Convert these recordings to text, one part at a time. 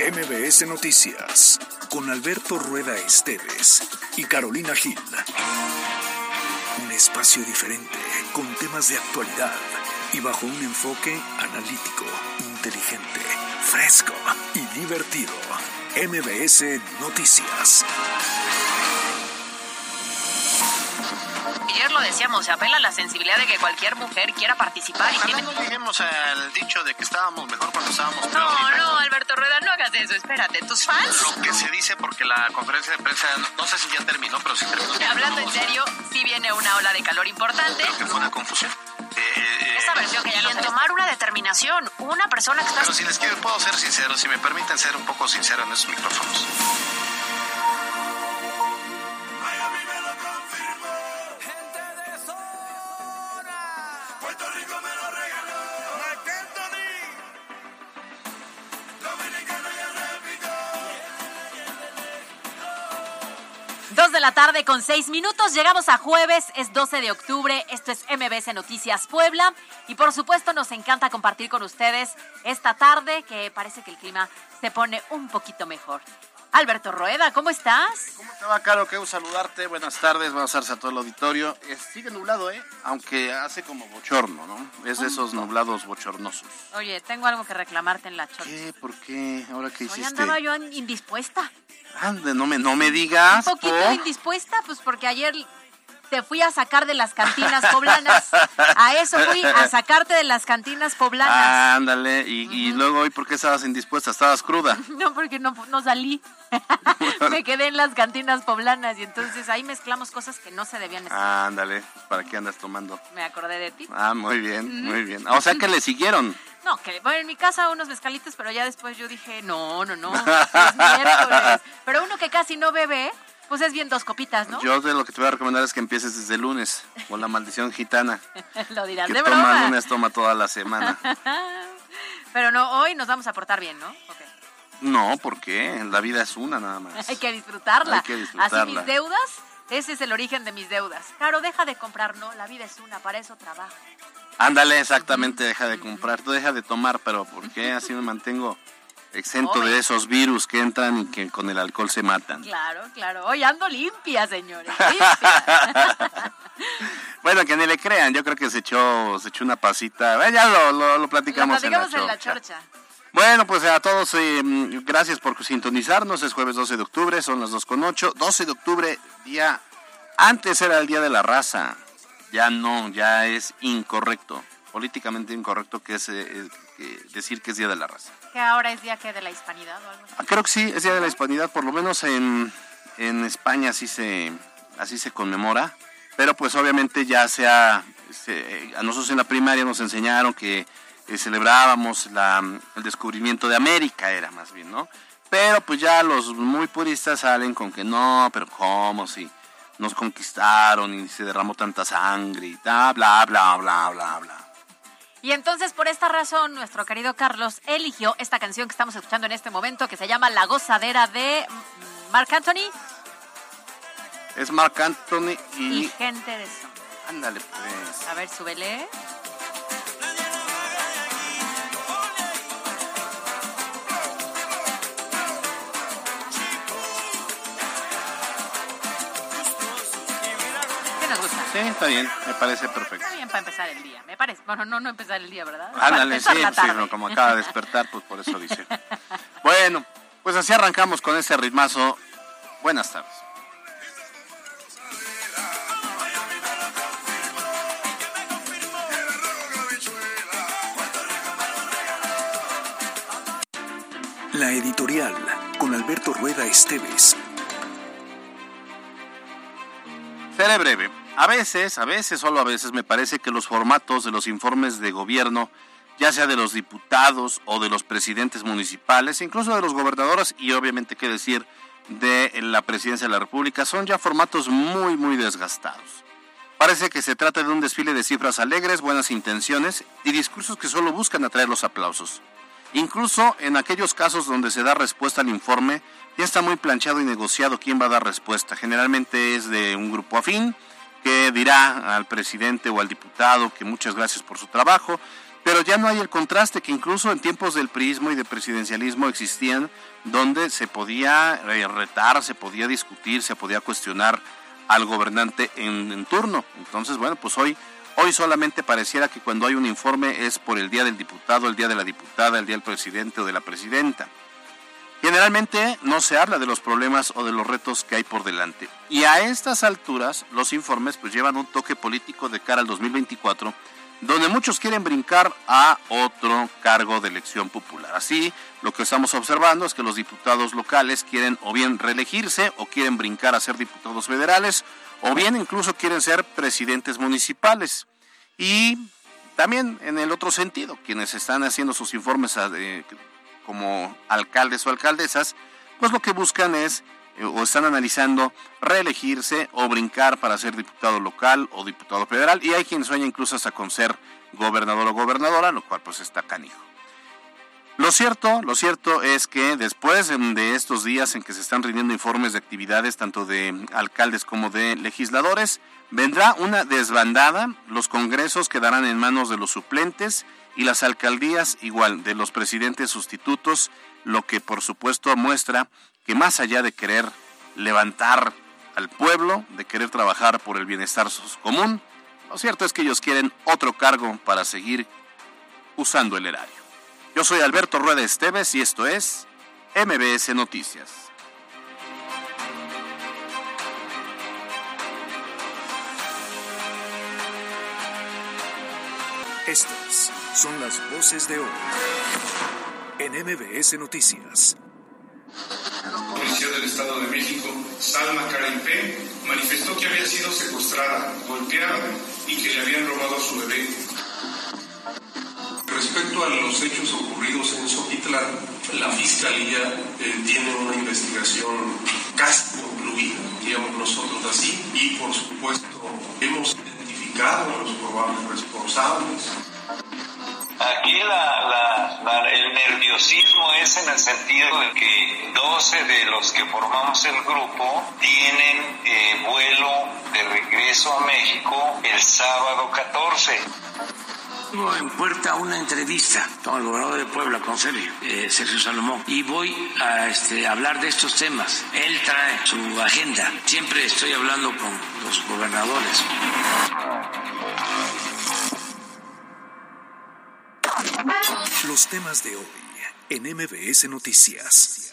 MVS Noticias, con Alberto Rueda Estévez y Carolina Gil. Un espacio diferente, con temas de actualidad y bajo un enfoque analítico, inteligente, fresco y divertido. MVS Noticias. Ayer lo decíamos, se apela a la sensibilidad de que cualquier mujer quiera participar. Ojalá no lleguemos al dicho de que estábamos mejor cuando estábamos peor. No, Alberto Rueda, no hagas eso, espérate, tus fans. Lo que se dice, porque la conferencia de prensa, no sé si ya terminó, pero sí terminó. Hablando en serio, sí viene una ola de calor importante. Creo que fue una confusión. Esa versión que ya no. Y en tomar una determinación, una persona que está... Pero si les quiero, puedo ser sincero, si me permiten ser un poco sincero en esos micrófonos. La tarde con 6 minutos, llegamos a jueves, es 12 de octubre, esto es MVS Noticias Puebla y por supuesto nos encanta compartir con ustedes esta tarde que parece que el clima se pone un poquito mejor. Alberto Rueda, ¿cómo estás? ¿Cómo te va, Caro? Qué gusto saludarte, buenas tardes a todo el auditorio. Sigue nublado, aunque hace como bochorno, ¿no? Es de esos nublados bochornosos. Oye, tengo algo que reclamarte en la chota. ¿Qué? ¿Por qué? ¿Ahora qué hiciste? Hoy andaba yo indispuesta. Ande, no me digas. Un poquito indispuesta, pues porque ayer te fui a sacar de las cantinas poblanas. A eso fui, a sacarte de las cantinas poblanas. Ah, ándale, y luego hoy, ¿por qué estabas indispuesta? ¿Estabas cruda? No, porque no salí. Me quedé en las cantinas poblanas y entonces ahí mezclamos cosas que no se debían mezclar. Ah, ándale, ¿para qué andas tomando? Me acordé de ti. Ah, muy bien, muy bien. O sea que le siguieron. No, que bueno, en mi casa unos mezcalitos, pero ya después yo dije, no, es miércoles. Pero uno que casi no bebe, pues es bien 2 copitas, ¿no? Yo lo que te voy a recomendar es que empieces desde el lunes, con la maldición gitana. Lo dirás de broma. Que toma lunes, toma toda la semana. Pero no, hoy nos vamos a portar bien, ¿no? Okay. No, ¿por qué? La vida es una nada más. Hay que disfrutarla. Así mis deudas, ese es el origen de mis deudas. Claro, deja de comprar, no, la vida es una, para eso trabajo. Ándale, exactamente, deja de comprar, tú deja de tomar, pero ¿por qué? Así me mantengo exento de esos virus que entran y que con el alcohol se matan. Claro, hoy ando limpia, señores, limpia. Bueno, que ni le crean, yo creo que se echó una pasita, ya lo platicamos en la chorcha. Bueno, pues a todos, gracias por sintonizarnos, es jueves 12 de octubre, son las 2:08, 12 de octubre, día, antes era el Día de la Raza. Ya no, ya es incorrecto, políticamente incorrecto que es decir que es Día de la Raza. ¿Que ahora es día de la Hispanidad o algo así? Creo que sí, es Día de la Hispanidad, por lo menos en España así se conmemora, pero pues obviamente ya a nosotros en la primaria nos enseñaron que celebrábamos el descubrimiento de América, era más bien, ¿no? Pero pues ya los muy puristas salen con que no, pero ¿cómo sí? Nos conquistaron y se derramó tanta sangre y tal, bla, bla, bla, bla, bla. Y entonces, por esta razón, nuestro querido Carlos eligió esta canción que estamos escuchando en este momento, que se llama La Gozadera de Marc Anthony. Es Marc Anthony y Gente de Son. Ándale, pues. A ver, súbele. Sí, está bien, me parece perfecto. Está bien para empezar el día, me parece. Bueno, no empezar el día, ¿verdad? Ándale, sí, como acaba de despertar, pues por eso dice. Bueno, pues así arrancamos con ese ritmazo. Buenas tardes. La editorial con Alberto Rueda Estévez. Seré breve. A veces, solo a veces, me parece que los formatos de los informes de gobierno, ya sea de los diputados o de los presidentes municipales, incluso de los gobernadores y obviamente, qué decir, de la presidencia de la República, son ya formatos muy, muy desgastados. Parece que se trata de un desfile de cifras alegres, buenas intenciones y discursos que solo buscan atraer los aplausos. Incluso en aquellos casos donde se da respuesta al informe, ya está muy planchado y negociado quién va a dar respuesta. Generalmente es de un grupo afín, que dirá al presidente o al diputado que muchas gracias por su trabajo, Pero ya no hay el contraste que incluso en tiempos del priismo y de presidencialismo existían, donde se podía retar, se podía discutir, se podía cuestionar al gobernante en turno. Entonces, bueno, pues hoy solamente pareciera que cuando hay un informe es por el día del diputado, el día de la diputada, el día del presidente o de la presidenta. Generalmente no se habla de los problemas o de los retos que hay por delante. Y a estas alturas los informes pues llevan un toque político de cara al 2024, donde muchos quieren brincar a otro cargo de elección popular. Así, lo que estamos observando es que los diputados locales quieren o bien reelegirse o quieren brincar a ser diputados federales o bien incluso quieren ser presidentes municipales. Y también en el otro sentido, quienes están haciendo sus informes como alcaldes o alcaldesas, pues lo que buscan es, o están analizando, reelegirse o brincar para ser diputado local o diputado federal, y hay quien sueña incluso hasta con ser gobernador o gobernadora, lo cual pues está canijo. Lo cierto es que después de estos días en que se están rindiendo informes de actividades tanto de alcaldes como de legisladores, vendrá una desbandada, los congresos quedarán en manos de los suplentes y las alcaldías igual, de los presidentes sustitutos, lo que por supuesto muestra que más allá de querer levantar al pueblo, de querer trabajar por el bienestar común, lo cierto es que ellos quieren otro cargo para seguir usando el erario. Yo soy Alberto Rueda Estévez y esto es MVS Noticias. Estas son las voces de hoy en MVS Noticias. Policía del Estado de México, Salma Caripé, manifestó que había sido secuestrada, golpeada y que le habían robado a su bebé. Respecto a los hechos ocurridos en Xoquitlán, la Fiscalía tiene una investigación casi concluida, digamos nosotros así, y por supuesto hemos identificado a los probables responsables. Aquí el nerviosismo es en el sentido de que 12 de los que formamos el grupo tienen vuelo de regreso a México el sábado 14. Tengo en puerta una entrevista con el gobernador de Puebla, con Sergio Salomón, y voy a hablar de estos temas. Él trae su agenda. Siempre estoy hablando con los gobernadores. Los temas de hoy en MVS Noticias.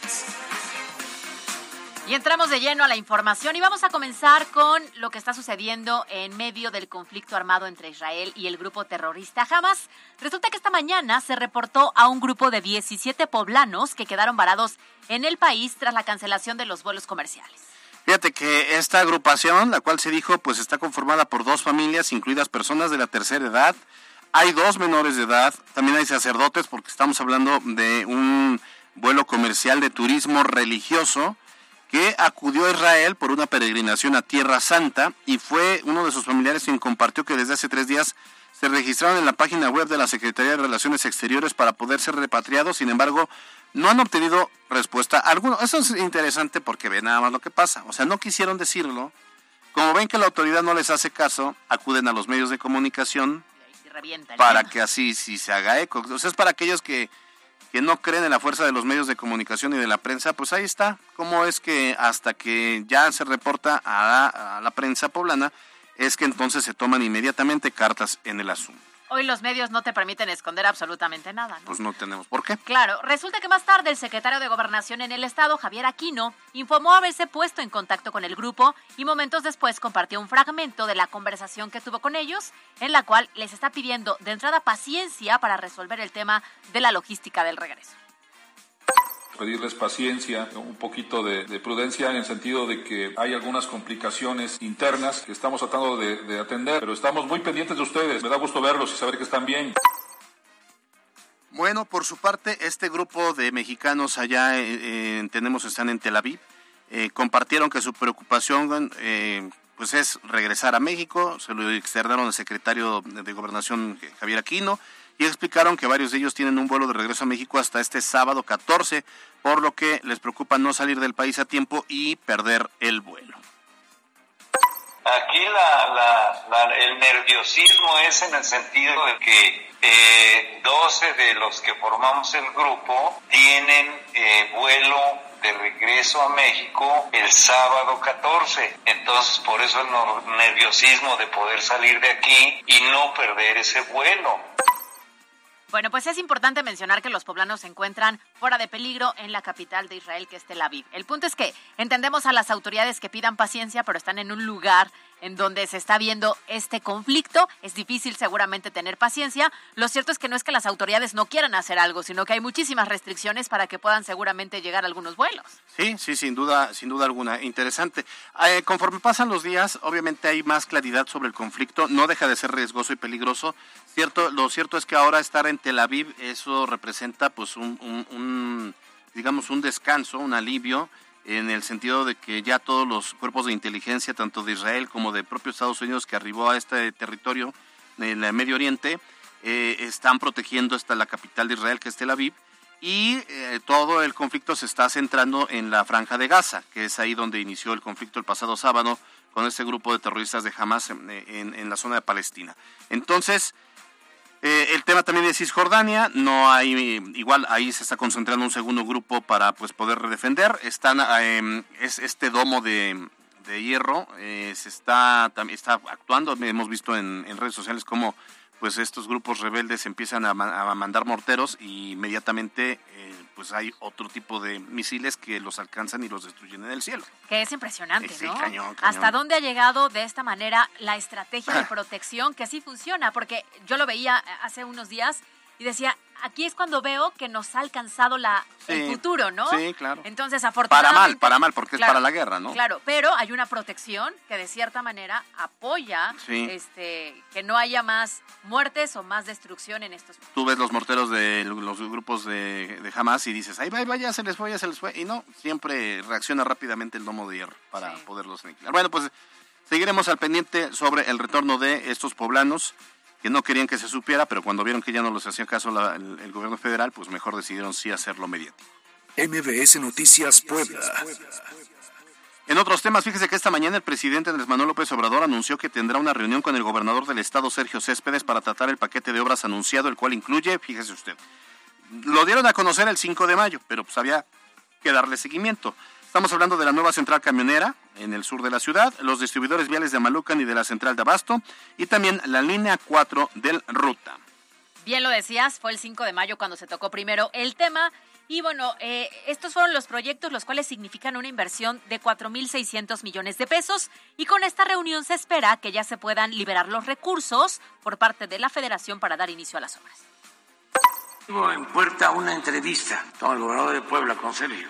Y entramos de lleno a la información y vamos a comenzar con lo que está sucediendo en medio del conflicto armado entre Israel y el grupo terrorista Hamas. Resulta que esta mañana se reportó a un grupo de 17 poblanos que quedaron varados en el país tras la cancelación de los vuelos comerciales. Fíjate que esta agrupación, la cual se dijo, pues está conformada por 2 familias, incluidas personas de la tercera edad. Hay 2 menores de edad, también hay sacerdotes, porque estamos hablando de un vuelo comercial de turismo religioso que acudió a Israel por una peregrinación a Tierra Santa y fue uno de sus familiares quien compartió que desde hace 3 días se registraron en la página web de la Secretaría de Relaciones Exteriores para poder ser repatriados, sin embargo, no han obtenido respuesta alguna. Eso es interesante porque ve nada más lo que pasa, o sea, no quisieron decirlo. Como ven que la autoridad no les hace caso, acuden a los medios de comunicación para que así si se haga eco. O sea, es para aquellos que no creen en la fuerza de los medios de comunicación y de la prensa, pues ahí está, cómo es que hasta que ya se reporta a la prensa poblana, es que entonces se toman inmediatamente cartas en el asunto. Hoy los medios no te permiten esconder absolutamente nada, ¿no? Pues no tenemos por qué. Claro, resulta que más tarde el secretario de Gobernación en el Estado, Javier Aquino, informó haberse puesto en contacto con el grupo y momentos después compartió un fragmento de la conversación que tuvo con ellos, en la cual les está pidiendo de entrada paciencia para resolver el tema de la logística del regreso. Pedirles paciencia, un poquito de prudencia en el sentido de que hay algunas complicaciones internas que estamos tratando de atender, pero estamos muy pendientes de ustedes. Me da gusto verlos y saber que están bien. Bueno, por su parte, este grupo de mexicanos allá, entendemos, están en Tel Aviv, compartieron que su preocupación pues es regresar a México, se lo externaron al secretario de Gobernación, Javier Aquino, y explicaron que varios de ellos tienen un vuelo de regreso a México hasta este sábado 14, por lo que les preocupa no salir del país a tiempo y perder el vuelo. Aquí el nerviosismo es en el sentido de que 12 de los que formamos el grupo tienen vuelo de regreso a México el sábado 14. Entonces, por eso el nerviosismo de poder salir de aquí y no perder ese vuelo. Bueno, pues es importante mencionar que los poblanos se encuentran fuera de peligro en la capital de Israel, que es Tel Aviv. El punto es que entendemos a las autoridades que pidan paciencia, pero están en un lugar en donde se está viendo este conflicto. Es difícil seguramente tener paciencia. Lo cierto es que no es que las autoridades no quieran hacer algo, sino que hay muchísimas restricciones para que puedan seguramente llegar algunos vuelos. Sí, sin duda alguna. Interesante. Conforme pasan los días, obviamente hay más claridad sobre el conflicto. No deja de ser riesgoso y peligroso. Lo cierto es que ahora estar en Tel Aviv, eso representa pues un descanso, un alivio, en el sentido de que ya todos los cuerpos de inteligencia, tanto de Israel como de propio Estados Unidos, que arribó a este territorio en el Medio Oriente, están protegiendo hasta la capital de Israel, que es Tel Aviv, y todo el conflicto se está centrando en la Franja de Gaza, que es ahí donde inició el conflicto el pasado sábado con este grupo de terroristas de Hamas en la zona de Palestina. Entonces, el tema también de Cisjordania, no hay, igual ahí se está concentrando un segundo grupo para pues poder defender. Están es este domo de hierro, se está actuando. Hemos visto en redes sociales cómo pues estos grupos rebeldes empiezan a mandar morteros y inmediatamente pues hay otro tipo de misiles que los alcanzan y los destruyen en el cielo. Que es impresionante, sí, ¿no? Cañón. ¿Hasta dónde ha llegado de esta manera la estrategia de protección que sí funciona? Porque yo lo veía hace unos días y decía, aquí es cuando veo que nos ha alcanzado el futuro, ¿no? Sí, claro. Entonces, afortunadamente... Para mal, porque claro, es para la guerra, ¿no? Claro, pero hay una protección que de cierta manera apoya que no haya más muertes o más destrucción en estos... Tú ves los morteros de los grupos de Hamas y dices, ahí va, ya se les fue, y no, siempre reacciona rápidamente el domo de hierro para poderlos aniquilar. Bueno, pues seguiremos al pendiente sobre el retorno de estos poblanos, que no querían que se supiera, pero cuando vieron que ya no les hacía caso el gobierno federal, pues mejor decidieron sí hacerlo mediático. MVS Noticias Puebla. En otros temas, fíjese que esta mañana el presidente Andrés Manuel López Obrador anunció que tendrá una reunión con el gobernador del estado, Sergio Céspedes, para tratar el paquete de obras anunciado, el cual incluye, fíjese usted, lo dieron a conocer el 5 de mayo, pero pues había que darle seguimiento. Estamos hablando de la nueva central camionera en el sur de la ciudad, los distribuidores viales de Amalucan y de la central de Abasto, y también la línea 4 del Ruta. Bien lo decías, fue el 5 de mayo cuando se tocó primero el tema. Y bueno, estos fueron los proyectos los cuales significan una inversión de 4.600 millones de pesos. Y con esta reunión se espera que ya se puedan liberar los recursos por parte de la Federación para dar inicio a las obras. Tengo en puerta una entrevista con el gobernador de Puebla, con Sergio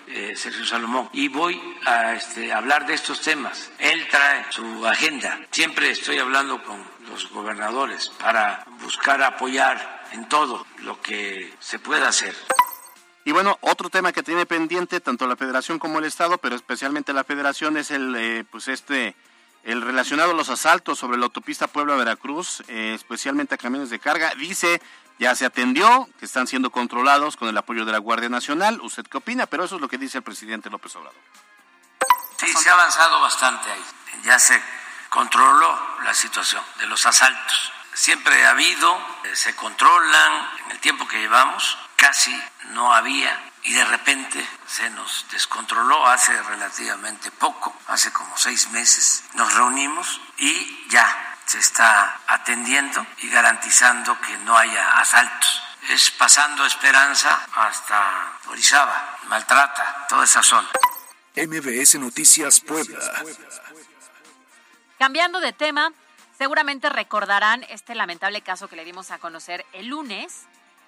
Salomón, y voy a hablar de estos temas. Él trae su agenda. Siempre estoy hablando con los gobernadores para buscar apoyar en todo lo que se pueda hacer. Y bueno, otro tema que tiene pendiente tanto la Federación como el Estado, pero especialmente la Federación, es el relacionado a los asaltos sobre la autopista Puebla-Veracruz, especialmente a camiones de carga. Dice, ya se atendió, que están siendo controlados con el apoyo de la Guardia Nacional. ¿Usted qué opina? Pero eso es lo que dice el presidente López Obrador. Sí, se ha avanzado bastante ahí. Ya se controló la situación de los asaltos. Siempre ha habido, se controlan. En el tiempo que llevamos casi no había y de repente se nos descontroló hace relativamente poco, hace como 6 meses. Nos reunimos y ya se está atendiendo y garantizando que no haya asaltos. Es pasando Esperanza hasta Orizaba, Maltrata, toda esa zona. MVS Noticias Puebla. Cambiando de tema, seguramente recordarán este lamentable caso que le dimos a conocer el lunes,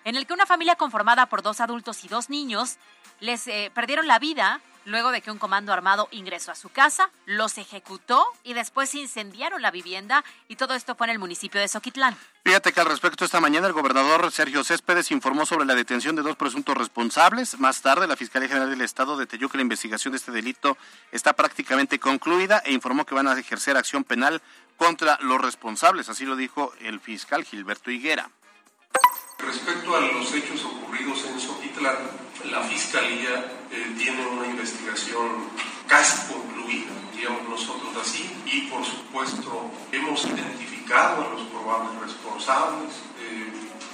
en el que una familia conformada por 2 adultos y 2 niños les perdieron la vida luego de que un comando armado ingresó a su casa, los ejecutó y después incendiaron la vivienda, y todo esto fue en el municipio de Zoquitlán. Fíjate que al respecto esta mañana el gobernador Sergio Céspedes informó sobre la detención de 2 presuntos responsables. Más tarde la Fiscalía General del Estado detalló que la investigación de este delito está prácticamente concluida e informó que van a ejercer acción penal contra los responsables. Así lo dijo el fiscal Gilberto Higuera. Respecto a los hechos ocurridos en Xochitlán, la Fiscalía tiene una investigación casi casi concluida, diríamos nosotros así, y por supuesto hemos identificado a los probables responsables.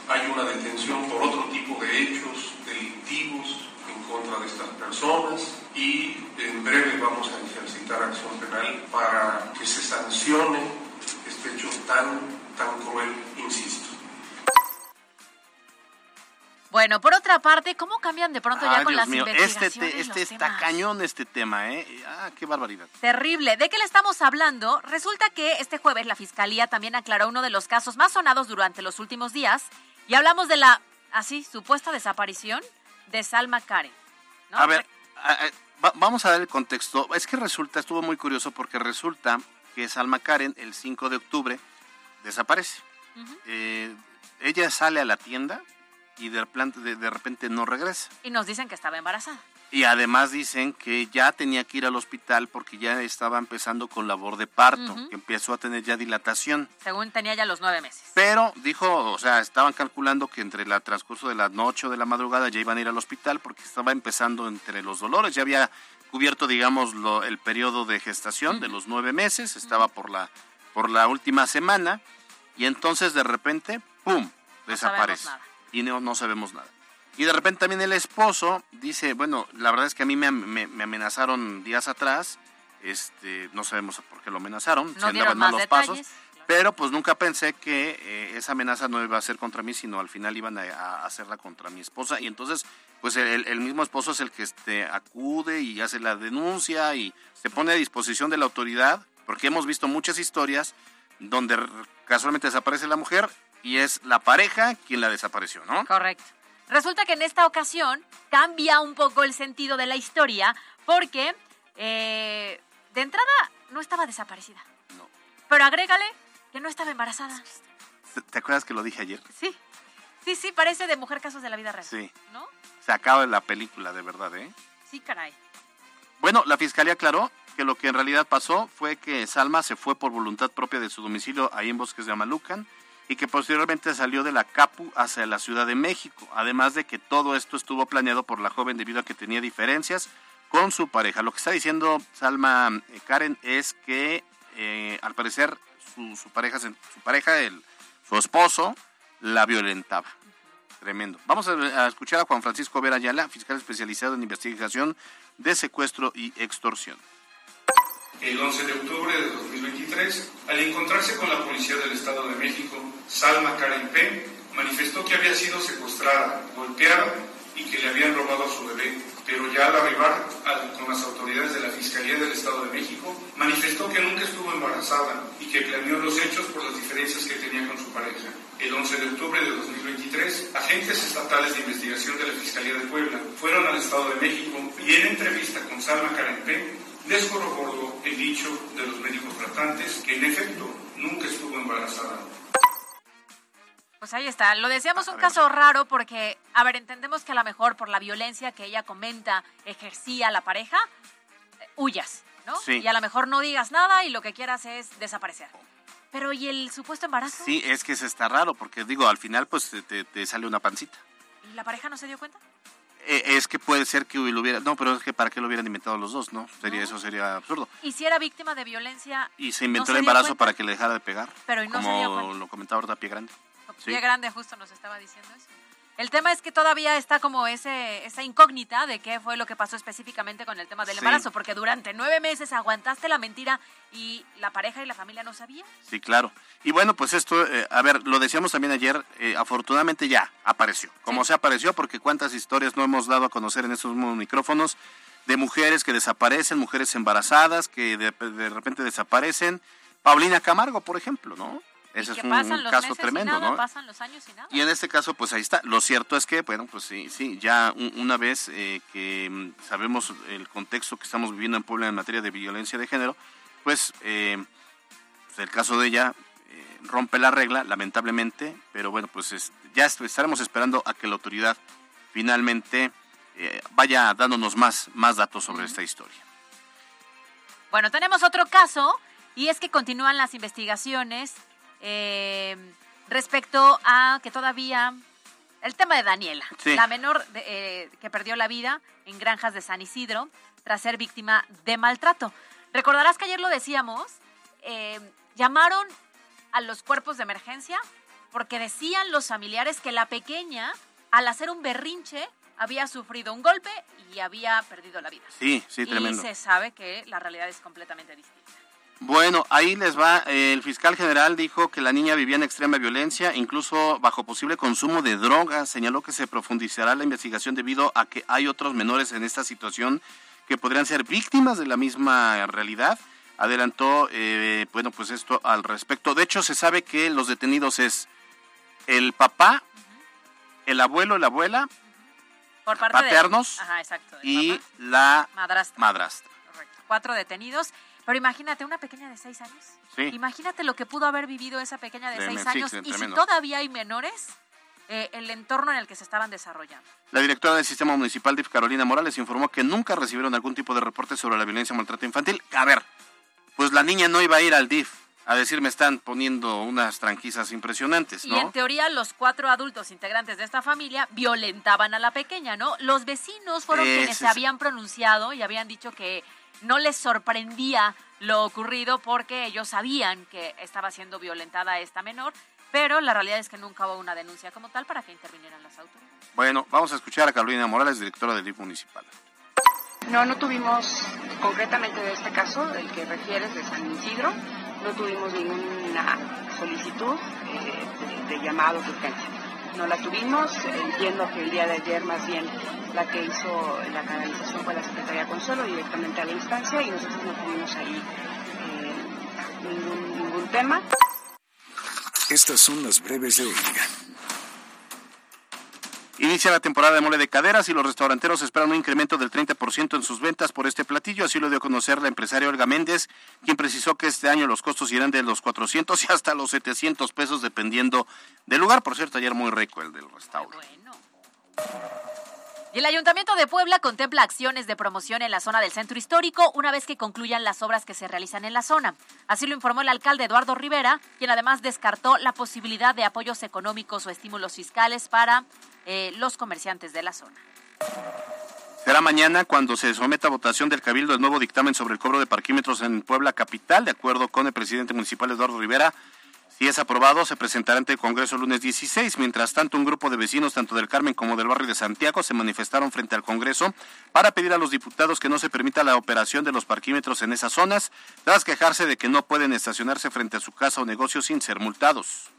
Hay una detención por otro tipo de hechos delictivos en contra de estas personas y en breve vamos a ejercitar acción penal para que se sancione este hecho tan cruel, insisto. Bueno, por otra parte, ¿cómo cambian de pronto ya con las investigaciones? Está cañón este tema, ¿eh? Ah, qué barbaridad. Terrible. ¿De qué le estamos hablando? Resulta que este jueves la Fiscalía también aclaró uno de los casos más sonados durante los últimos días y hablamos de la, así, supuesta desaparición de Salma Caripé, ¿no? A ver, vamos a dar el contexto. Es que resulta, estuvo muy curioso porque resulta que Salma Caripé el 5 de octubre desaparece. Uh-huh. Ella sale a la tienda y de repente no regresa. Y nos dicen que estaba embarazada. Y además dicen que ya tenía que ir al hospital porque ya estaba empezando con labor de parto, uh-huh, que empezó a tener ya dilatación. Según tenía ya los 9 meses. Pero dijo, o sea, estaban calculando que entre el transcurso de la noche o de la madrugada ya iban a ir al hospital porque estaba empezando entre los dolores. Ya había cubierto, digamos, el periodo de gestación, uh-huh, de los 9 meses, estaba por la última semana y entonces de repente, ¡pum!, desaparece. No sabemos nada. Y no sabemos nada. Y de repente también el esposo dice, bueno, la verdad es que a mí me amenazaron días atrás, no sabemos por qué lo amenazaron, no se andaban mal los detalles, pasos, claro, pero pues nunca pensé que esa amenaza no iba a ser contra mí, sino al final iban a hacerla contra mi esposa. Y entonces, pues el mismo esposo es el que acude y hace la denuncia y se pone a disposición de la autoridad, porque hemos visto muchas historias donde casualmente desaparece la mujer, y es la pareja quien la desapareció, ¿no? Correcto. Resulta que en esta ocasión cambia un poco el sentido de la historia porque de entrada no estaba desaparecida. No. Pero agrégale que no estaba embarazada. ¿Te acuerdas que lo dije ayer? Sí. Sí, parece de Mujer casos de la vida real. Sí. ¿No? Se acaba la película, de verdad, ¿eh? Sí, caray. Bueno, la Fiscalía aclaró que lo que en realidad pasó fue que Salma se fue por voluntad propia de su domicilio ahí en Bosques de Amalucan, y que posteriormente salió de la Capu hacia la Ciudad de México, además de que todo esto estuvo planeado por la joven debido a que tenía diferencias con su pareja. Lo que está diciendo Salma Karen es que al parecer su esposo, la violentaba. Tremendo. Vamos a escuchar a Juan Francisco Vera Ayala, fiscal especializado en investigación de secuestro y extorsión. El 11 de octubre de 2023, al encontrarse con la policía del Estado de México, Salma Caripé manifestó que había sido secuestrada, golpeada y que le habían robado a su bebé, pero ya al arribar con las autoridades de la Fiscalía del Estado de México, manifestó que nunca estuvo embarazada y que planeó los hechos por las diferencias que tenía con su pareja. El 11 de octubre de 2023, agentes estatales de investigación de la Fiscalía de Puebla fueron al Estado de México y en entrevista con Salma Caripé, descorroboró el dicho de los médicos tratantes que en efecto nunca estuvo embarazada. Pues ahí está, lo decíamos un caso raro porque, a ver, entendemos que a lo mejor por la violencia que ella comenta ejercía la pareja, huyas, ¿no? Sí. Y a lo mejor no digas nada y lo que quieras es desaparecer. Pero ¿y el supuesto embarazo? Sí, es que se está raro porque, digo, al final pues te sale una pancita. ¿Y la pareja no se dio cuenta? Es que puede ser que lo hubiera... No, pero es que ¿para qué lo hubieran inventado los dos, no? Eso sería absurdo. ¿Y si era víctima de violencia? Y se inventó el embarazo para que le dejara de pegar. Pero no se dio cuenta. Lo comentaba ahorita Pie Grande. Pie Grande justo nos estaba diciendo eso. El tema es que todavía está como esa incógnita de qué fue lo que pasó específicamente con el tema del embarazo, porque durante 9 meses aguantaste la mentira y la pareja y la familia no sabían. Sí, claro. Y bueno, pues esto, a ver, lo decíamos también ayer, afortunadamente ya apareció, como se apareció, porque cuántas historias no hemos dado a conocer en estos micrófonos de mujeres que desaparecen, mujeres embarazadas que de repente desaparecen. Paulina Camargo, por ejemplo, ¿no? Ese es un caso tremendo, nada, ¿no? Pasan los años y nada. Y en este caso, pues ahí está. Lo cierto es que, bueno, pues sí, ya una vez que sabemos el contexto que estamos viviendo en Puebla en materia de violencia de género, pues el caso de ella rompe la regla, lamentablemente, pero bueno, pues ya estaremos esperando a que la autoridad finalmente vaya dándonos más datos sobre esta historia. Bueno, tenemos otro caso y es que continúan las investigaciones respecto a que todavía El tema de Daniela, sí, la menor que perdió la vida en Granjas de San Isidro tras ser víctima de maltrato. Recordarás que ayer lo decíamos, llamaron a los cuerpos de emergencia porque decían los familiares que la pequeña, al hacer un berrinche, había sufrido un golpe y había perdido la vida. Sí, sí, tremendo. Y se sabe que la realidad es completamente distinta. Bueno, ahí les va. El fiscal general dijo que la niña vivía en extrema violencia, incluso bajo posible consumo de drogas. Señaló que se profundizará la investigación debido a que hay otros menores en esta situación que podrían ser víctimas de la misma realidad. Adelantó, bueno, pues esto al respecto. De hecho, se sabe que los detenidos es el papá, el abuelo, la abuela, por parte paternos de... Ajá, exacto, y papá, la madrastra. Correcto. 4 detenidos. Pero imagínate, una pequeña de 6 años. Sí. Imagínate lo que pudo haber vivido esa pequeña de 6 años. Sí, y si todavía hay menores, el entorno en el que se estaban desarrollando. La directora del Sistema Municipal, DIF, Carolina Morales, informó que nunca recibieron algún tipo de reporte sobre la violencia o maltrato infantil. A ver, pues la niña no iba a ir al DIF a decir me están poniendo unas tranquisas impresionantes, ¿no? Y en teoría los 4 adultos integrantes de esta familia violentaban a la pequeña, ¿no? Los vecinos fueron quienes se habían pronunciado y habían dicho que no les sorprendía lo ocurrido porque ellos sabían que estaba siendo violentada esta menor, pero la realidad es que nunca hubo una denuncia como tal para que intervinieran las autoridades. Bueno, vamos a escuchar a Carolina Morales, directora del DIF municipal. No tuvimos, concretamente de este caso, del que refieres de San Isidro, no tuvimos ninguna solicitud de llamado de urgencia. No la tuvimos, entiendo que el día de ayer más bien la que hizo la canalización fue la Secretaría Consuelo directamente a la instancia y nosotros no tuvimos ahí ningún tema. Estas son las breves de hoy. Inicia la temporada de mole de caderas y los restauranteros esperan un incremento del 30% en sus ventas por este platillo. Así lo dio a conocer la empresaria Olga Méndez, quien precisó que este año los costos irán de los 400 y hasta los 700 pesos dependiendo del lugar. Por cierto, ayer muy rico el del restaurante. Bueno. Y el Ayuntamiento de Puebla contempla acciones de promoción en la zona del Centro Histórico una vez que concluyan las obras que se realizan en la zona. Así lo informó el alcalde Eduardo Rivera, quien además descartó la posibilidad de apoyos económicos o estímulos fiscales para los comerciantes de la zona. Será mañana cuando se someta a votación del Cabildo el nuevo dictamen sobre el cobro de parquímetros en Puebla Capital. De acuerdo con el presidente municipal Eduardo Rivera, si es aprobado, se presentará ante el Congreso el lunes 16. Mientras tanto, un grupo de vecinos, tanto del Carmen como del barrio de Santiago, se manifestaron frente al Congreso para pedir a los diputados que no se permita la operación de los parquímetros en esas zonas, tras quejarse de que no pueden estacionarse frente a su casa o negocio sin ser multados.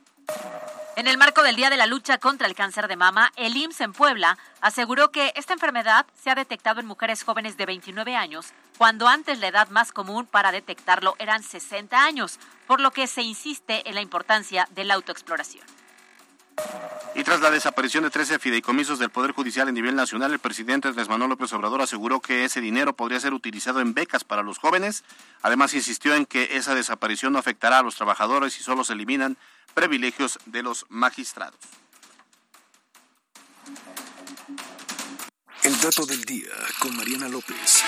En el marco del Día de la Lucha contra el Cáncer de Mama, el IMSS en Puebla aseguró que esta enfermedad se ha detectado en mujeres jóvenes de 29 años, cuando antes la edad más común para detectarlo eran 60 años, por lo que se insiste en la importancia de la autoexploración. Y tras la desaparición de 13 fideicomisos del Poder Judicial a nivel nacional, el presidente Andrés Manuel López Obrador aseguró que ese dinero podría ser utilizado en becas para los jóvenes. Además, insistió en que esa desaparición no afectará a los trabajadores y solo se eliminan privilegios de los magistrados. El dato del día con Mariana López.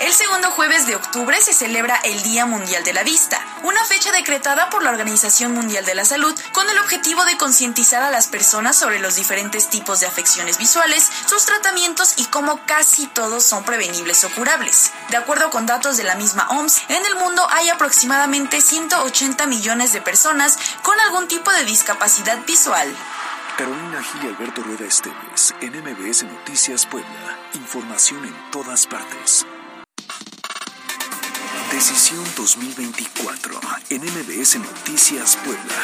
El segundo jueves de octubre se celebra el Día Mundial de la Vista, una fecha decretada por la Organización Mundial de la Salud con el objetivo de concientizar a las personas sobre los diferentes tipos de afecciones visuales, sus tratamientos y cómo casi todos son prevenibles o curables. De acuerdo con datos de la misma OMS, en el mundo hay aproximadamente 180 millones de personas con algún tipo de discapacidad visual. Carolina Gil y Alberto Rueda Estévez, en MVS Noticias Puebla. Información en todas partes. Decisión 2024 en MVS Noticias Puebla.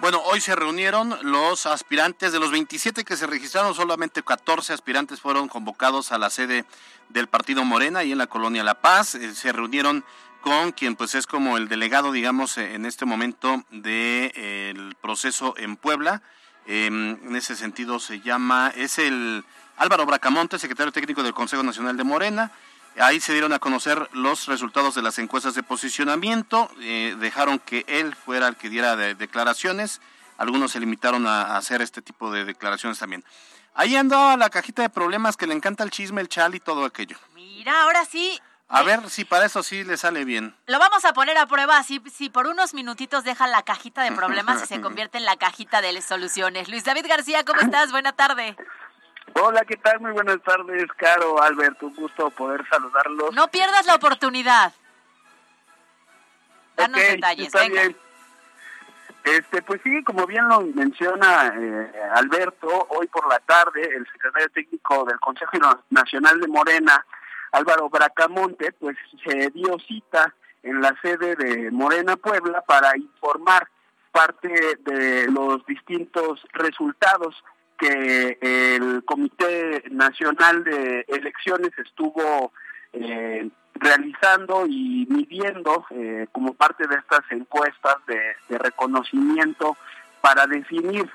Bueno, hoy se reunieron los aspirantes. De los 27 que se registraron, solamente 14 aspirantes fueron convocados a la sede del partido Morena y en la colonia La Paz. Se reunieron con quien pues es como el delegado, digamos, en este momento del proceso en Puebla. En ese sentido se llama, es el Álvaro Bracamonte, secretario técnico del Consejo Nacional de Morena. Ahí se dieron a conocer los resultados de las encuestas de posicionamiento, dejaron que él fuera el que diera declaraciones, algunos se limitaron a hacer este tipo de declaraciones también. Ahí andaba la cajita de problemas que le encanta el chisme, el chal y todo aquello. Mira, ahora sí, A ver si para eso sí le sale bien. Lo vamos a poner a prueba, si por unos minutitos deja la cajita de problemas y se convierte en la cajita de soluciones. Luis David García, ¿cómo estás? Buena tarde. Hola, ¿qué tal? Muy buenas tardes, Caro, Alberto, un gusto poder saludarlos. No pierdas la oportunidad. Danos detalles, venga. Bien. Pues sí, como bien lo menciona Alberto, hoy por la tarde el secretario técnico del Consejo Nacional de Morena, Álvaro Bracamonte, pues se dio cita en la sede de Morena Puebla para informar parte de los distintos resultados que el Comité Nacional de Elecciones estuvo realizando y midiendo como parte de estas encuestas de reconocimiento para definir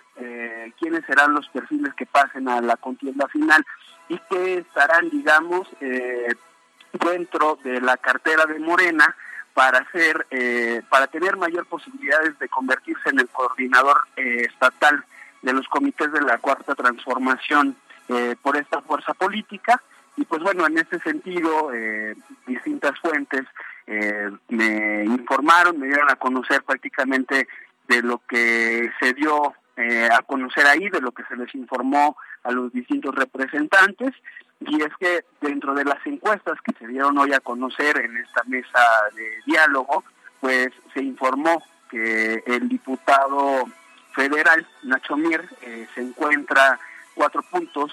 quiénes serán los perfiles que pasen a la contienda final y que estarán, digamos, dentro de la cartera de Morena para tener mayor posibilidades de convertirse en el coordinador estatal de los comités de la Cuarta Transformación por esta fuerza política. Y pues bueno, en este sentido, distintas fuentes me informaron, me dieron a conocer prácticamente de lo que se dio a conocer ahí, de lo que se les informó a los distintos representantes, y es que dentro de las encuestas que se dieron hoy a conocer en esta mesa de diálogo, pues se informó que el diputado federal, Nacho Mier, se encuentra 4 puntos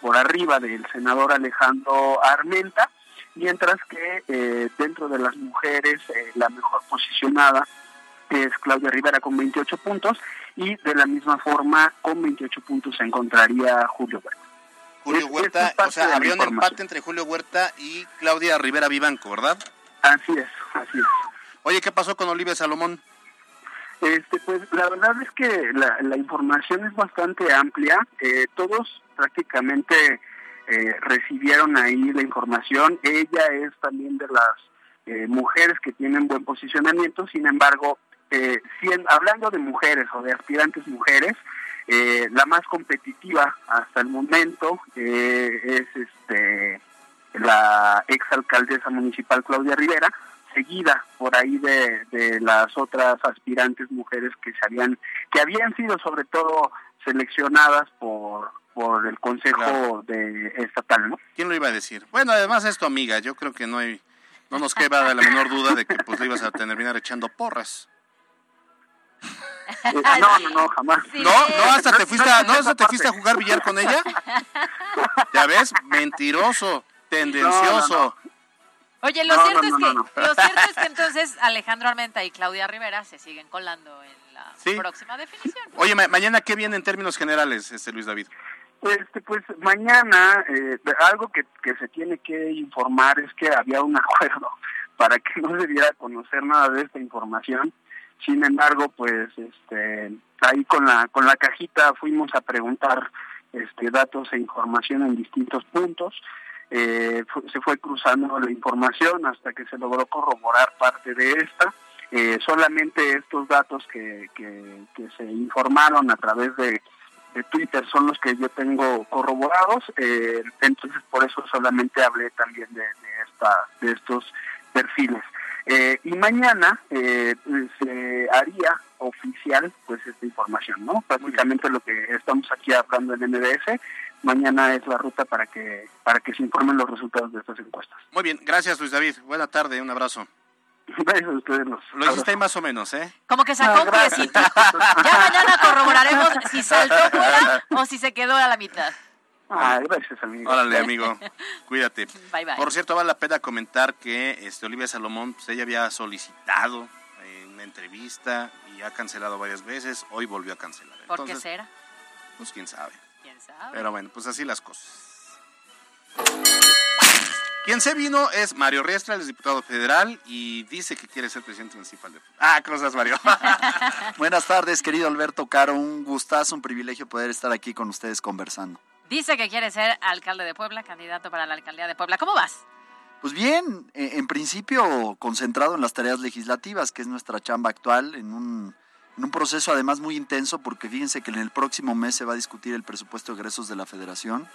por arriba del senador Alejandro Armenta, mientras que dentro de las mujeres la mejor posicionada es Claudia Rivera con 28 puntos y de la misma forma con 28 puntos se encontraría Julio Huerta. Julio Huerta, o sea, habría un empate entre Julio Huerta y Claudia Rivera Vivanco, ¿verdad? Así es, así es. Oye, ¿qué pasó con Olivia Salomón? Pues la verdad es que la información es bastante amplia, todos prácticamente recibieron ahí la información. Ella es también de las mujeres que tienen buen posicionamiento, sin embargo, hablando de mujeres o de aspirantes mujeres, la más competitiva hasta el momento es la exalcaldesa municipal Claudia Rivera, seguida por ahí de las otras aspirantes mujeres que habían sido sobre todo seleccionadas por el Consejo de Estatal, ¿no? ¿Quién lo iba a decir? Bueno, además es tu amiga, yo creo que no nos queda la menor duda de que pues le ibas a terminar echando porras. No, jamás. Sí. ¿Hasta te fuiste a jugar billar con ella? ¿Ya ves? Mentiroso, tendencioso. No. Oye, lo cierto es que entonces Alejandro Armenta y Claudia Rivera se siguen colando en la próxima definición. Oye, mañana ¿qué viene en términos generales, Luis David? Pues mañana algo que se tiene que informar es que había un acuerdo para que no se diera a conocer nada de esta información. Sin embargo, pues ahí con la cajita fuimos a preguntar datos e información en distintos puntos. Se fue cruzando la información hasta que se logró corroborar parte de esta. Solamente estos datos que se informaron a través de Twitter son los que yo tengo corroborados, entonces por eso solamente hablé también de estos perfiles. Y mañana se haría oficial pues esta información, ¿no? Prácticamente lo que estamos aquí hablando en MVS, mañana es la ruta para que se informen los resultados de estas encuestas. Muy bien, gracias Luis David, buena tarde, un abrazo. Gracias a ustedes. Lo hiciste ahí más o menos, ¿eh? Como que sacó un piecito. Ya mañana corroboraremos si saltó fuera o si se quedó a la mitad. Ah, gracias, amigo. Órale, amigo. Cuídate. Bye, bye. Por cierto, vale la pena comentar que Olivia Salomón, pues ella había solicitado una entrevista y ha cancelado varias veces. Hoy volvió a cancelar. Entonces, ¿por qué será? Pues quién sabe. Pero bueno, pues así las cosas. Quien se vino es Mario Riestra, el diputado federal, y dice que quiere ser presidente municipal de Puebla. Ah, cosas, Mario. Buenas tardes, querido Alberto Caro. Un gustazo, un privilegio poder estar aquí con ustedes conversando. Dice que quiere ser alcalde de Puebla, candidato para la alcaldía de Puebla. ¿Cómo vas? Pues bien, en principio concentrado en las tareas legislativas, que es nuestra chamba actual, en un proceso además muy intenso, porque fíjense que en el próximo mes se va a discutir el presupuesto de egresos de la Federación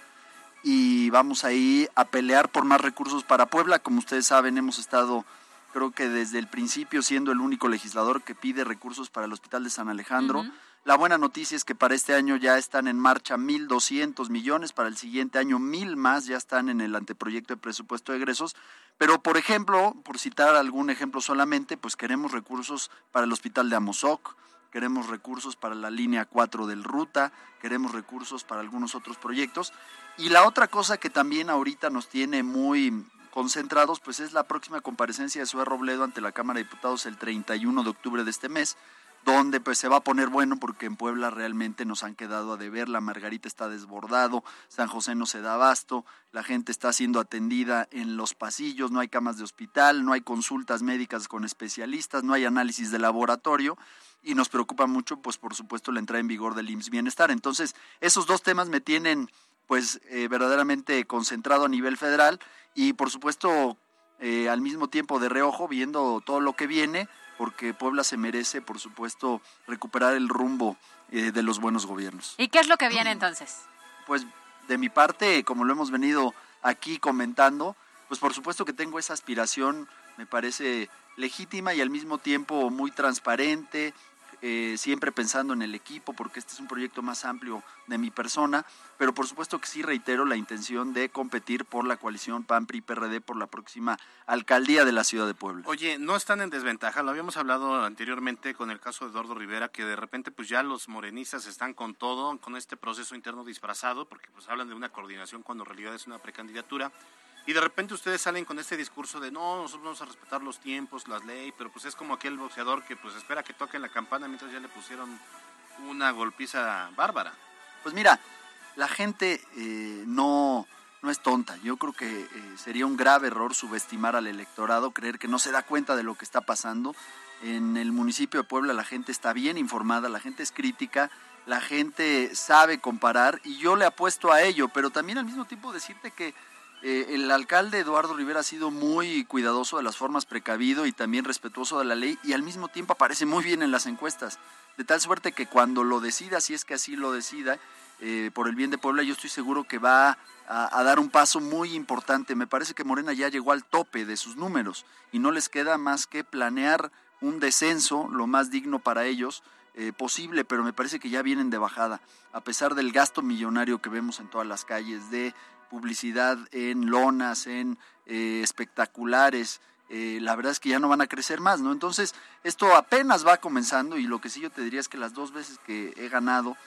y vamos ahí a pelear por más recursos para Puebla. Como ustedes saben, hemos estado, creo que desde el principio, siendo el único legislador que pide recursos para el Hospital de San Alejandro. Uh-huh. La buena noticia es que para este año ya están en marcha 1.200 millones, para el siguiente año 1.000 más, ya están en el anteproyecto de presupuesto de egresos. Pero, por ejemplo, por citar algún ejemplo solamente, pues queremos recursos para el hospital de Amozoc, queremos recursos para la línea 4 del Ruta, queremos recursos para algunos otros proyectos. Y la otra cosa que también ahorita nos tiene muy concentrados, pues es la próxima comparecencia de Suárez Robledo ante la Cámara de Diputados el 31 de octubre de este mes, donde pues se va a poner bueno, porque en Puebla realmente nos han quedado a deber, la Margarita está desbordado, San José no se da abasto, la gente está siendo atendida en los pasillos, no hay camas de hospital, no hay consultas médicas con especialistas, no hay análisis de laboratorio, y nos preocupa mucho, pues por supuesto, la entrada en vigor del IMSS Bienestar. Entonces, esos dos temas me tienen pues verdaderamente concentrado a nivel federal, y por supuesto al mismo tiempo de reojo viendo todo lo que viene, porque Puebla se merece, por supuesto, recuperar el rumbo de los buenos gobiernos. ¿Y qué es lo que viene entonces? Pues de mi parte, como lo hemos venido aquí comentando, pues por supuesto que tengo esa aspiración, me parece legítima y al mismo tiempo muy transparente, siempre pensando en el equipo, porque este es un proyecto más amplio de mi persona, pero por supuesto que sí reitero la intención de competir por la coalición PAN-PRI-PRD por la próxima alcaldía de la ciudad de Puebla. Oye, no están en desventaja, lo habíamos hablado anteriormente con el caso de Eduardo Rivera, que de repente pues ya los morenistas están con todo, con este proceso interno disfrazado, porque pues hablan de una coordinación cuando en realidad es una precandidatura, y de repente ustedes salen con este discurso de no, nosotros vamos a respetar los tiempos, las leyes, pero pues es como aquel boxeador que pues espera que toquen la campana mientras ya le pusieron una golpiza bárbara. Pues mira, la gente no es tonta. Yo creo que sería un grave error subestimar al electorado, creer que no se da cuenta de lo que está pasando. En el municipio de Puebla la gente está bien informada, la gente es crítica, la gente sabe comparar y yo le apuesto a ello, pero también al mismo tiempo decirte que el alcalde Eduardo Rivera ha sido muy cuidadoso de las formas, precavido y también respetuoso de la ley, y al mismo tiempo aparece muy bien en las encuestas, de tal suerte que cuando lo decida, si es que así lo decida, por el bien de Puebla, yo estoy seguro que va a dar un paso muy importante. Me parece que Morena ya llegó al tope de sus números y no les queda más que planear un descenso lo más digno para ellos posible, pero me parece que ya vienen de bajada, a pesar del gasto millonario que vemos en todas las calles de publicidad, en lonas, en espectaculares, la verdad es que ya no van a crecer más, ¿no? Entonces, esto apenas va comenzando y lo que sí yo te diría es que las dos veces que he ganado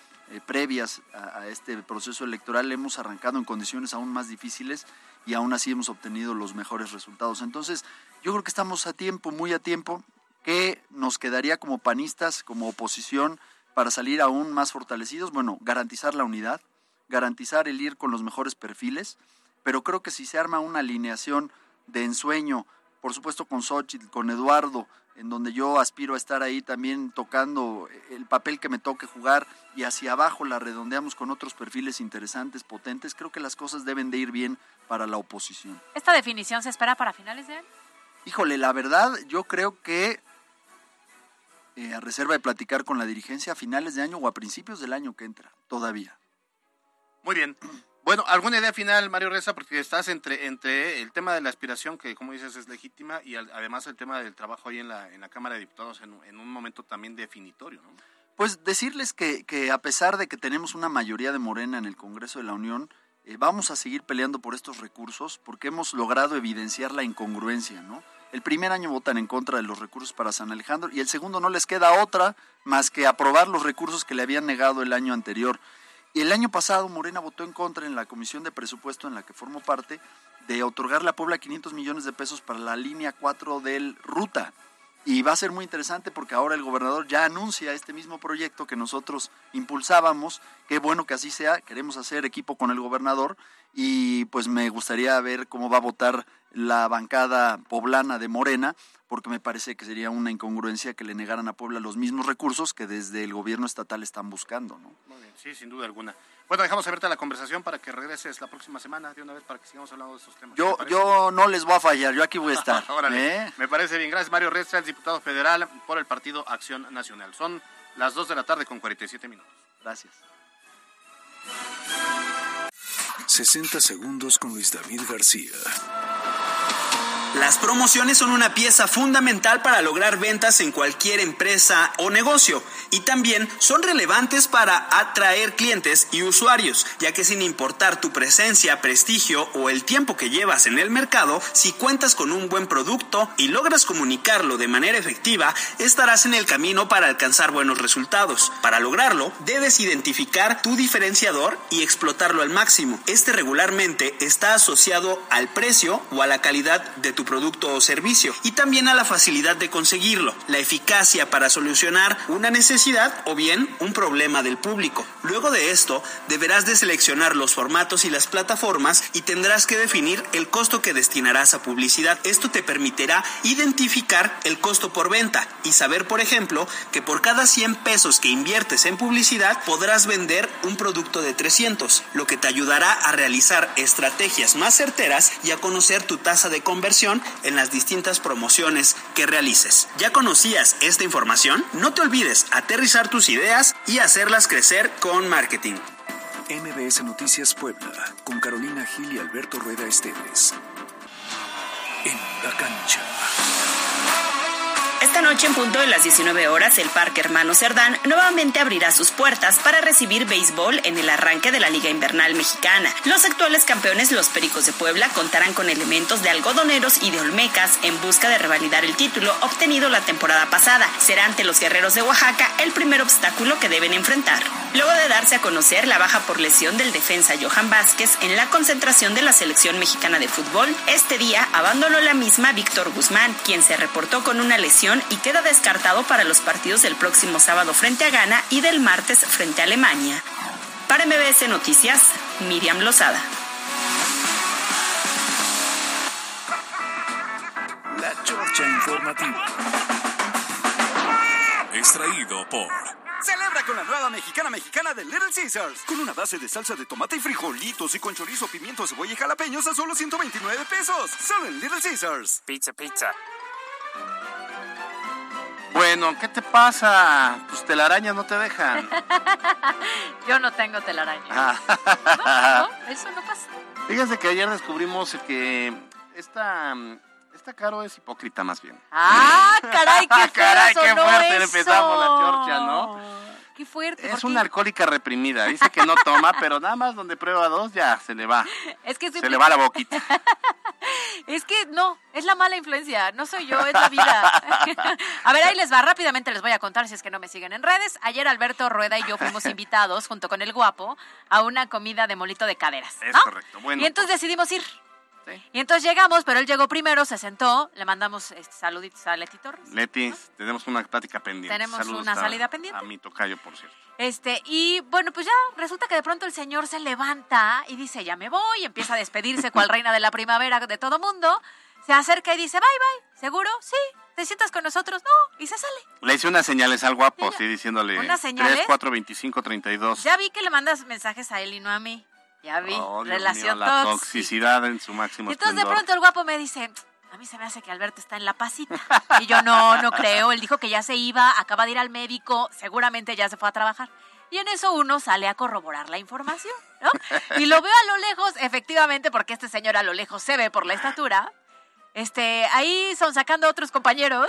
previas a este proceso electoral hemos arrancado en condiciones aún más difíciles y aún así hemos obtenido los mejores resultados. Entonces, yo creo que estamos a tiempo, muy a tiempo, que nos quedaría como panistas, como oposición, para salir aún más fortalecidos, bueno, garantizar la unidad, garantizar el ir con los mejores perfiles, pero creo que si se arma una alineación de ensueño, por supuesto con Xochitl, con Eduardo, en donde yo aspiro a estar ahí también tocando el papel que me toque jugar y hacia abajo la redondeamos con otros perfiles interesantes, potentes, creo que las cosas deben de ir bien para la oposición. ¿Esta definición se espera para finales de año? Híjole, la verdad yo creo que a reserva de platicar con la dirigencia a finales de año o a principios del año que entra, todavía. Muy bien. Bueno, ¿alguna idea final, Mario Riestra? Porque estás entre el tema de la aspiración, que como dices es legítima, y además el tema del trabajo ahí en la Cámara de Diputados en un momento también definitorio, ¿no? Pues decirles que a pesar de que tenemos una mayoría de Morena en el Congreso de la Unión, vamos a seguir peleando por estos recursos porque hemos logrado evidenciar la incongruencia, ¿no? El primer año votan en contra de los recursos para San Alejandro y el segundo no les queda otra más que aprobar los recursos que le habían negado el año anterior. Y el año pasado Morena votó en contra en la Comisión de Presupuesto en la que formo parte de otorgarle a Puebla 500 millones de pesos para la línea 4 del Ruta. Y va a ser muy interesante porque ahora el gobernador ya anuncia este mismo proyecto que nosotros impulsábamos. Qué bueno que así sea, queremos hacer equipo con el gobernador y pues me gustaría ver cómo va a votar la bancada poblana de Morena, porque me parece que sería una incongruencia que le negaran a Puebla los mismos recursos que desde el gobierno estatal están buscando, ¿no? Muy bien, sí, sin duda alguna. Bueno, dejamos abierta la conversación para que regreses la próxima semana de una vez para que sigamos hablando de estos temas. Yo no les voy a fallar, yo aquí voy a estar. Órale, me parece bien. Gracias, Mario Riestra, el diputado federal por el Partido Acción Nacional. Son las 2 de la tarde con 47 minutos. Gracias. 60 segundos con Luis David García. Las promociones son una pieza fundamental para lograr ventas en cualquier empresa o negocio, y también son relevantes para atraer clientes y usuarios, ya que sin importar tu presencia, prestigio o el tiempo que llevas en el mercado, si cuentas con un buen producto y logras comunicarlo de manera efectiva, estarás en el camino para alcanzar buenos resultados. Para lograrlo, debes identificar tu diferenciador y explotarlo al máximo. Este regularmente está asociado al precio o a la calidad de tu producto o servicio, y también a la facilidad de conseguirlo, la eficacia para solucionar una necesidad o bien un problema del público. Luego de esto, deberás de seleccionar los formatos y las plataformas y tendrás que definir el costo que destinarás a publicidad. Esto te permitirá identificar el costo por venta y saber, por ejemplo, que por cada 100 pesos que inviertes en publicidad podrás vender un producto de 300, lo que te ayudará a realizar estrategias más certeras y a conocer tu tasa de conversión en las distintas promociones que realices. ¿Ya conocías esta información? No te olvides aterrizar tus ideas y hacerlas crecer con marketing. MVS Noticias Puebla, con Carolina Gil y Alberto Rueda Estévez. En la cancha. Esta noche en punto de las 19 horas, el Parque Hermano Serdán nuevamente abrirá sus puertas para recibir béisbol en el arranque de la Liga Invernal Mexicana. Los actuales campeones, los Pericos de Puebla, contarán con elementos de algodoneros y de olmecas en busca de revalidar el título obtenido la temporada pasada. Será ante los guerreros de Oaxaca el primer obstáculo que deben enfrentar. Luego de darse a conocer la baja por lesión del defensa Johan Vázquez en la concentración de la selección mexicana de fútbol, este día abandonó la misma Víctor Guzmán, quien se reportó con una lesión y queda descartado para los partidos del próximo sábado frente a Ghana y del martes frente a Alemania. Para MVS Noticias, Miriam Lozada. La Chorcha Informativa. Extraído por... Celebra con la nueva mexicana de Little Caesars, con una base de salsa de tomate y frijolitos y con chorizo, pimiento, cebolla y jalapeños a solo 129 pesos. Solo en Little Caesars. Pizza. Bueno, ¿qué te pasa? Tus telarañas no te dejan. Yo no tengo telarañas. No, eso no pasa. Fíjense que ayer descubrimos que esta Caro es hipócrita, más bien. ¡Ah, caray, qué caray, qué fuerte! Eso. Empezamos la Chorcha, ¿no? ¡Qué fuerte! Es una alcohólica reprimida. Dice que no toma, pero nada más donde prueba dos ya se le va. Es que se le va la boquita. Es que no, es la mala influencia, no soy yo, es la vida. A ver, ahí les va, rápidamente les voy a contar si es que no me siguen en redes. Ayer Alberto Rueda y yo fuimos invitados, junto con el guapo, a una comida de molito de caderas, ¿no? Es correcto, bueno. Y entonces decidimos ir. Sí. Y entonces llegamos, pero él llegó primero, se sentó, le mandamos saluditos a Leti Torres. Leti, ¿no? Tenemos una plática pendiente. Tenemos saludos, una salida pendiente. A mi tocayo, por cierto. Y bueno, pues ya resulta que de pronto el señor se levanta y dice, ya me voy, y empieza a despedirse cual reina de la primavera de todo mundo. Se acerca y dice, bye, bye, ¿seguro? Sí, ¿te sientas con nosotros? No, y se sale. Le hice unas señales al guapo, sí, diciéndole 3, 4, 25, 32. Ya vi que le mandas mensajes a él y no a mí. Ya vi, relación mío, la toxicidad en su máximo esplendor. Entonces de pronto el guapo me dice, a mí se me hace que Alberto está en la pasita. Y yo, no creo, él dijo que ya se iba, acaba de ir al médico, seguramente ya se fue a trabajar. Y en eso uno sale a corroborar la información, ¿no? Y lo veo a lo lejos, efectivamente, porque este señor a lo lejos se ve por la estatura. Ahí son sacando a otros compañeros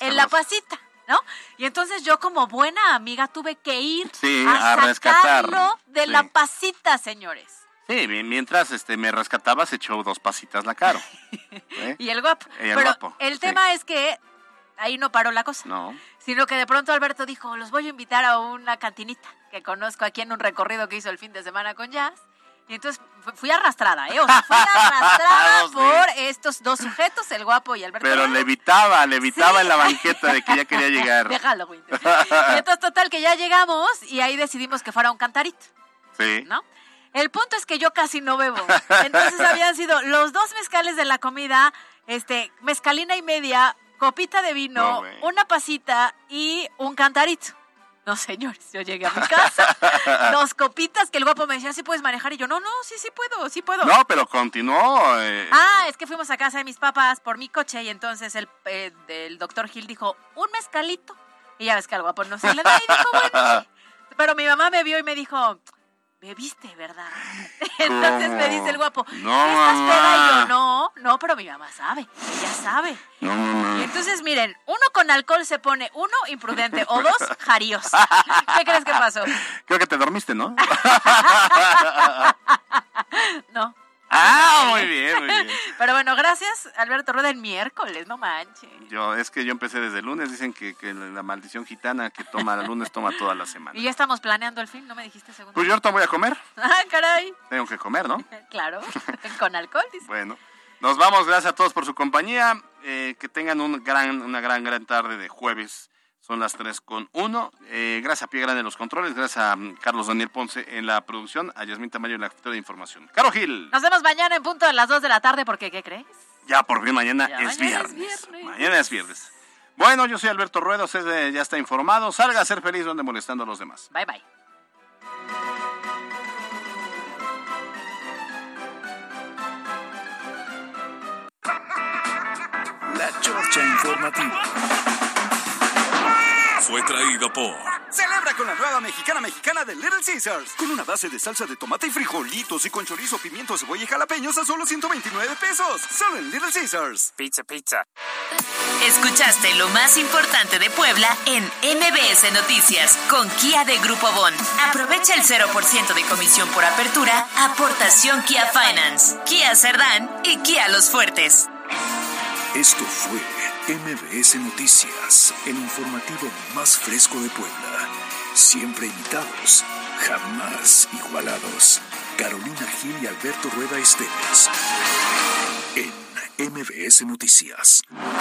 en la pasita, ¿no? Y entonces yo, como buena amiga, tuve que ir a rescatarlo de la pasita, señores. Sí, mientras me rescatabas, echó dos pasitas la Caro. Y el guapo. El tema es que ahí no paró la cosa. No. Sino que de pronto Alberto dijo, los voy a invitar a una cantinita que conozco aquí en un recorrido que hizo el fin de semana con Jazz. Y entonces fui arrastrada, ¿eh? O sea, fui arrastrada por estos dos sujetos, el guapo y Alberto. Pero levitaba en la banqueta de que ya quería llegar. De Halloween. Y entonces, total, que ya llegamos y ahí decidimos que fuera un cantarito. Sí. ¿No? El punto es que yo casi no bebo. Entonces habían sido los dos mezcales de la comida, mezcalina y media, copita de vino, una pasita y un cantarito. No, señores, yo llegué a mi casa, dos copitas, que el guapo me decía, ¿sí puedes manejar? Y yo, no, sí puedo. No, pero continuó. Es que fuimos a casa de mis papás por mi coche y entonces el doctor Gil dijo, un mezcalito. Y ya ves que al guapo no se le da y dijo, bueno, sí. Pero mi mamá me vio y me dijo... me viste, ¿verdad? Entonces me dice el guapo, no, ¿estás peda? Y yo, no, pero mi mamá sabe, ella sabe. No. Y entonces, miren, uno con alcohol se pone, uno, imprudente, o dos, jaríos. ¿Qué crees que pasó? Creo que te dormiste, ¿no? No. Ah, muy bien. Pero bueno, gracias, Alberto Rueda, el miércoles, no manches. Es que yo empecé desde el lunes, dicen que la maldición gitana que toma el lunes toma toda la semana. Y ya estamos planeando el fin, ¿no me dijiste segundo? Pues yo ahorita voy a comer. Ah, caray. Tengo que comer, ¿no? Claro, con alcohol, dice. Bueno, nos vamos, gracias a todos por su compañía, que tengan una gran tarde de jueves. Son las 3:01. Gracias a Pie Grande en los controles, gracias a Carlos Daniel Ponce en la producción, a Yasmín Tamayo en la captura de información. ¡Caro Gil! Nos vemos mañana en punto de las 2 de la tarde, porque ¿qué crees? Ya por fin mañana es viernes. Mañana es viernes. Bueno, yo soy Alberto Rueda, usted ya está informado. Salga a ser feliz donde molestando a los demás. Bye, bye. La Chorcha Informativa fue traído por... Celebra con la nueva mexicana de Little Caesars, con una base de salsa de tomate y frijolitos y con chorizo, pimiento, cebolla y jalapeños a solo $129, solo en Little Caesars. Pizza. Escuchaste lo más importante de Puebla en MVS Noticias con Kia de Grupo Bon. Aprovecha el 0% de comisión por apertura, aportación Kia Finance, Kia Serdán y Kia Los Fuertes. Esto fue MVS Noticias, el informativo más fresco de Puebla. Siempre imitados, jamás igualados. Carolina Gil y Alberto Rueda Estévez en MVS Noticias.